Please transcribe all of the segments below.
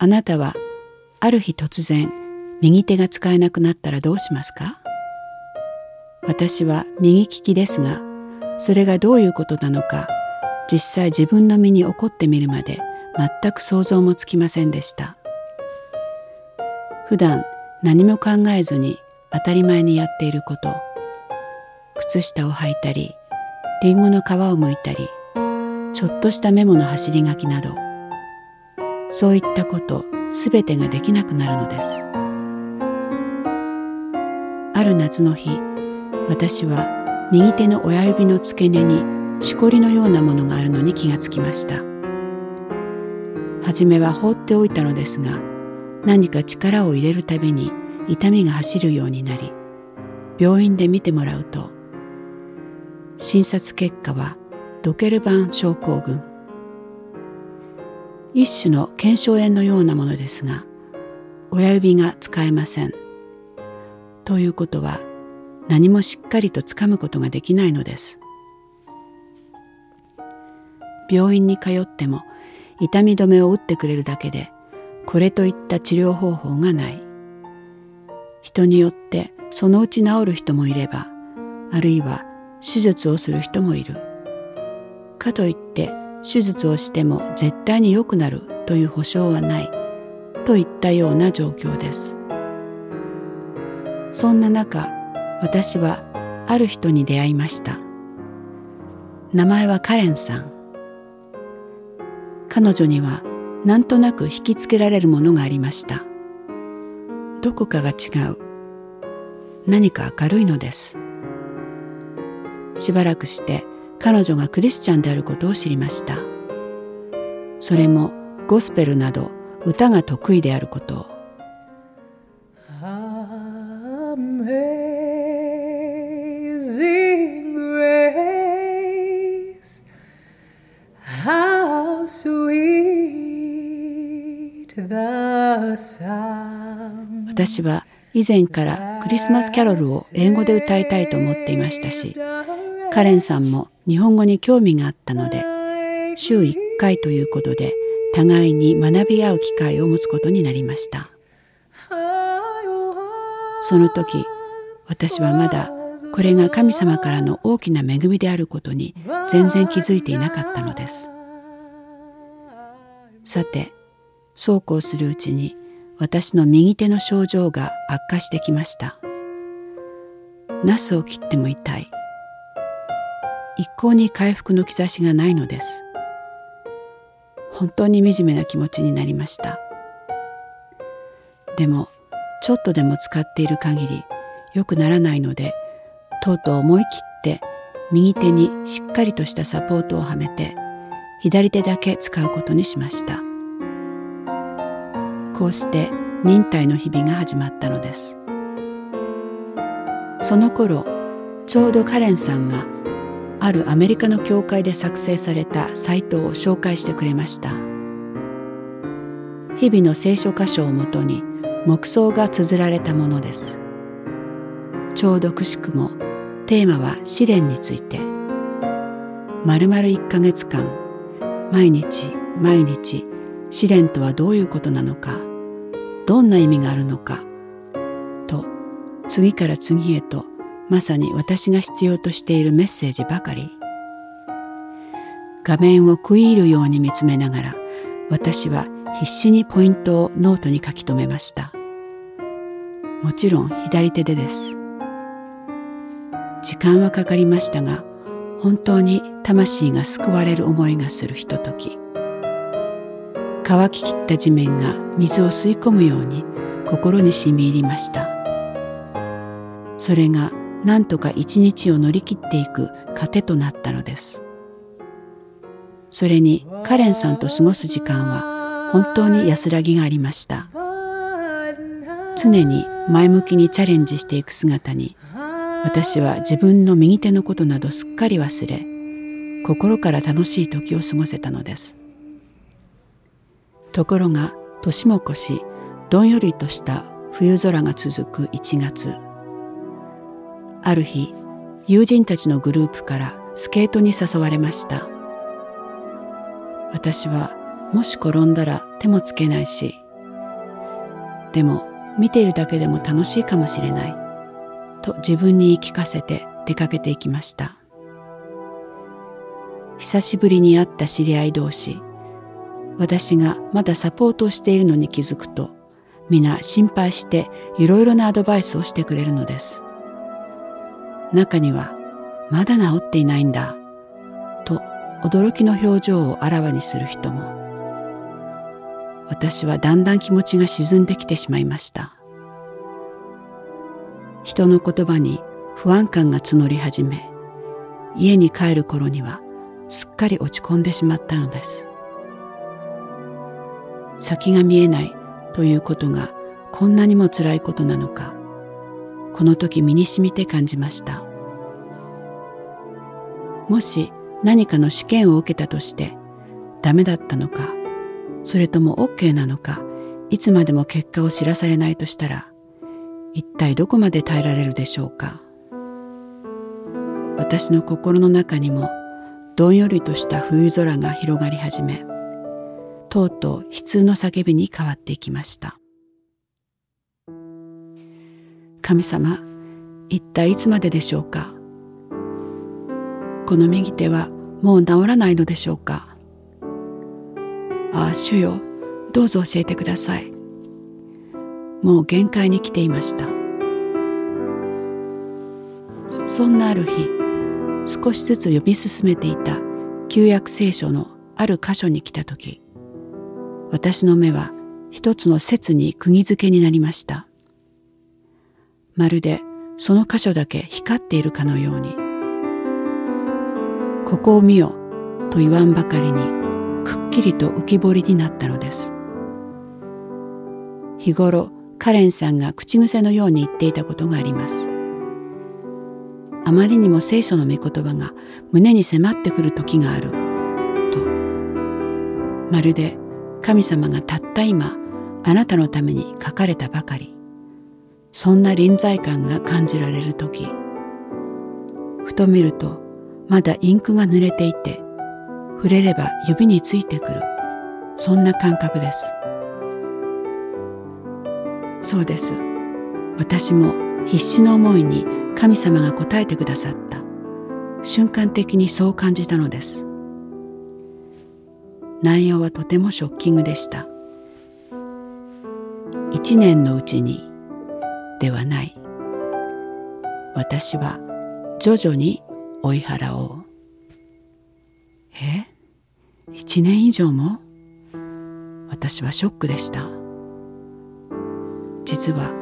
あなたはある日突然右手が使えなくなったらどうしますか？私は右利きですが、それがどういうことなのか、実際自分の身に起こってみるまで全く想像もつきませんでした。普段何も考えずに当たり前にやっていること、靴下を履いたり、リンゴの皮を剥いたり、ちょっとしたメモの走り書きなど、そういったことすべてができなくなるのです。ある夏の日、私は右手の親指の付け根にしこりのようなものがあるのに気がつきました。はじめは放っておいたのですが、何か力を入れるたびに痛みが走るようになり、病院で見てもらうと、診察結果はドケルバン症候群。一種の腱鞘炎のようなものですが、親指が使えません。ということは、何もしっかりとつかむことができないのです。病院に通っても痛み止めを打ってくれるだけで、これといった治療方法がない。人によってそのうち治る人もいれば、あるいは手術をする人もいる。かといって手術をしても絶対に良くなるという保証はない、といったような状況です。そんな中、私はある人に出会いました。名前はカレンさん。彼女にはなんとなく引きつけられるものがありました。どこかが違う。何か明るいのです。しばらくして彼女がクリスチャンであることを知りました。それもゴスペルなど歌が得意であることを。Amazing grace, how sweet the sound. 私は以前からクリスマスキャロルを英語で歌いたいと思っていましたし、カレンさんも日本語に興味があったので、週1回ということで互いに学び合う機会を持つことになりました。その時、私はまだこれが神様からの大きな恵みであることに全然気づいていなかったのです。さて、そうこうするうちに私の右手の症状が悪化してきました。ナスを切っても痛い。一向に回復の兆しがないのです。本当に惨めな気持ちになりました。でも、ちょっとでも使っている限り良くならないので、とうとう思い切って右手にしっかりとしたサポートをはめて、左手だけ使うことにしました。こうして忍耐の日々が始まったのです。その頃、ちょうどカレンさんがあるアメリカの教会で作成されたサイトを紹介してくれました。日々の聖書箇所をもとに黙想が綴られたものです。ちょうどくしくもテーマは試練について。まるまる1ヶ月間、毎日毎日試練とはどういうことなのか、どんな意味があるのか、と次から次へとまさに私が必要としているメッセージばかり。画面を食い入るように見つめながら、私は必死にポイントをノートに書き留めました。もちろん左手でです。時間はかかりましたが、本当に魂が救われる思いがするひととき。乾ききった地面が水を吸い込むように心に染み入りました。それがなんとか一日を乗り切っていく糧となったのです。それにカレンさんと過ごす時間は本当に安らぎがありました。常に前向きにチャレンジしていく姿に、私は自分の右手のことなどすっかり忘れ、心から楽しい時を過ごせたのです。ところが年も越し、どんよりとした冬空が続く1月。ある日、友人たちのグループからスケートに誘われました。私はもし転んだら手もつけないし、でも見ているだけでも楽しいかもしれないと自分に言い聞かせて出かけていきました。久しぶりに会った知り合い同士、私がまだサポートをしているのに気づくと、皆心配していろいろなアドバイスをしてくれるのです。中にはまだ治っていないんだと驚きの表情をあらわにする人も。私はだんだん気持ちが沈んできてしまいました。人の言葉に不安感が募り始め、家に帰る頃にはすっかり落ち込んでしまったのです。先が見えないということがこんなにも辛いことなのか、この時身に染みて感じました。もし何かの試験を受けたとしてダメだったのか、それとも OK なのか、いつまでも結果を知らされないとしたら、一体どこまで耐えられるでしょうか。私の心の中にもどんよりとした冬空が広がり始め、とうとう悲痛の叫びに変わっていきました。神様、一体いつまででしょうか。この右手はもう治らないのでしょうか。ああ、主よ、どうぞ教えてください。もう限界に来ていました。そんなある日、少しずつ読み進めていた旧約聖書のある箇所に来たとき、私の目は一つの説に釘付けになりました。まるでその箇所だけ光っているかのように、ここを見よと言わんばかりにくっきりと浮き彫りになったのです。日頃カレンさんが口癖のように言っていたことがあります。あまりにも聖書の御言葉が胸に迫ってくる時があると、まるで神様がたった今あなたのために書かれたばかり、そんな臨在感が感じられるとき、ふと見るとまだインクが濡れていて、触れれば指についてくる、そんな感覚です。そうです、私も必死の思いに神様が答えてくださった瞬間的にそう感じたのです。内容はとてもショッキングでした。1年のうちにではない。私は徐々に追い払おう。1年以上も？私はショックでした。実は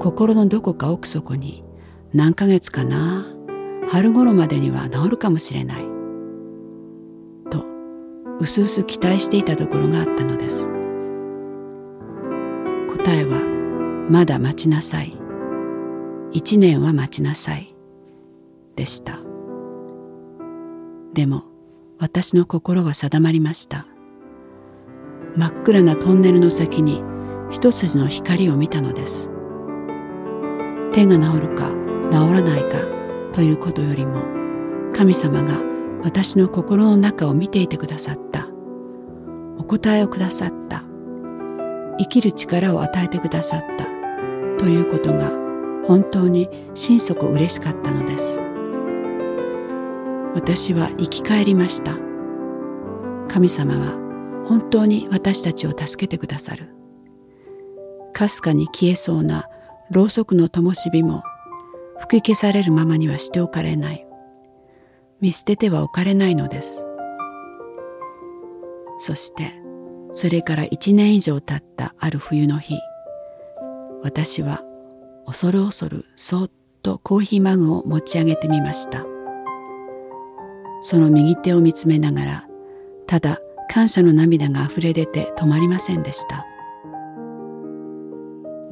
心のどこか奥底に、何ヶ月かな、春頃までには治るかもしれない。うすうす期待していたところがあったのです。答えは、まだ待ちなさい、1年は待ちなさいでした。でも私の心は定まりました。真っ暗なトンネルの先に一筋の光を見たのです。手が治るか治らないかということよりも、神様が私の心の中を見ていてくださった、お答えをくださった、生きる力を与えてくださったということが本当に心底嬉しかったのです。私は生き返りました。神様は本当に私たちを助けてくださる。かすかに消えそうなろうそくの灯火も吹き消されるままにはしておかれない、見捨ててはおかれないのです。そして、それから1年以上経ったある冬の日、私は恐る恐るそっとコーヒーマグを持ち上げてみました。その右手を見つめながら、ただ感謝の涙が溢れ出て止まりませんでした。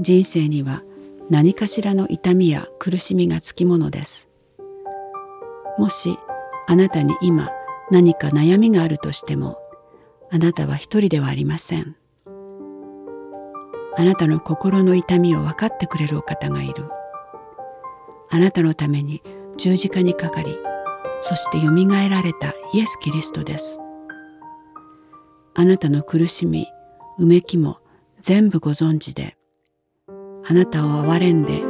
人生には何かしらの痛みや苦しみがつきものです。もしあなたに今何か悩みがあるとしても、あなたは一人ではありません。あなたの心の痛みを分かってくれるお方がいる。あなたのために十字架にかかり、そしてよみがえられたイエス・キリストです。あなたの苦しみ、うめきも全部ご存知で、あなたを憐れんで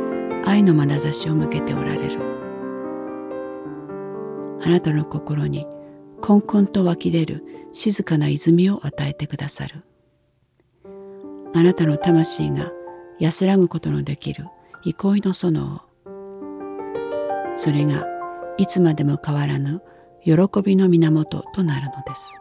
愛の眼差しを向けておられる。あなたの心にこんこんと湧き出る静かな泉を与えてくださる。あなたの魂が安らぐことのできる憩いの園を、それがいつまでも変わらぬ喜びの源となるのです。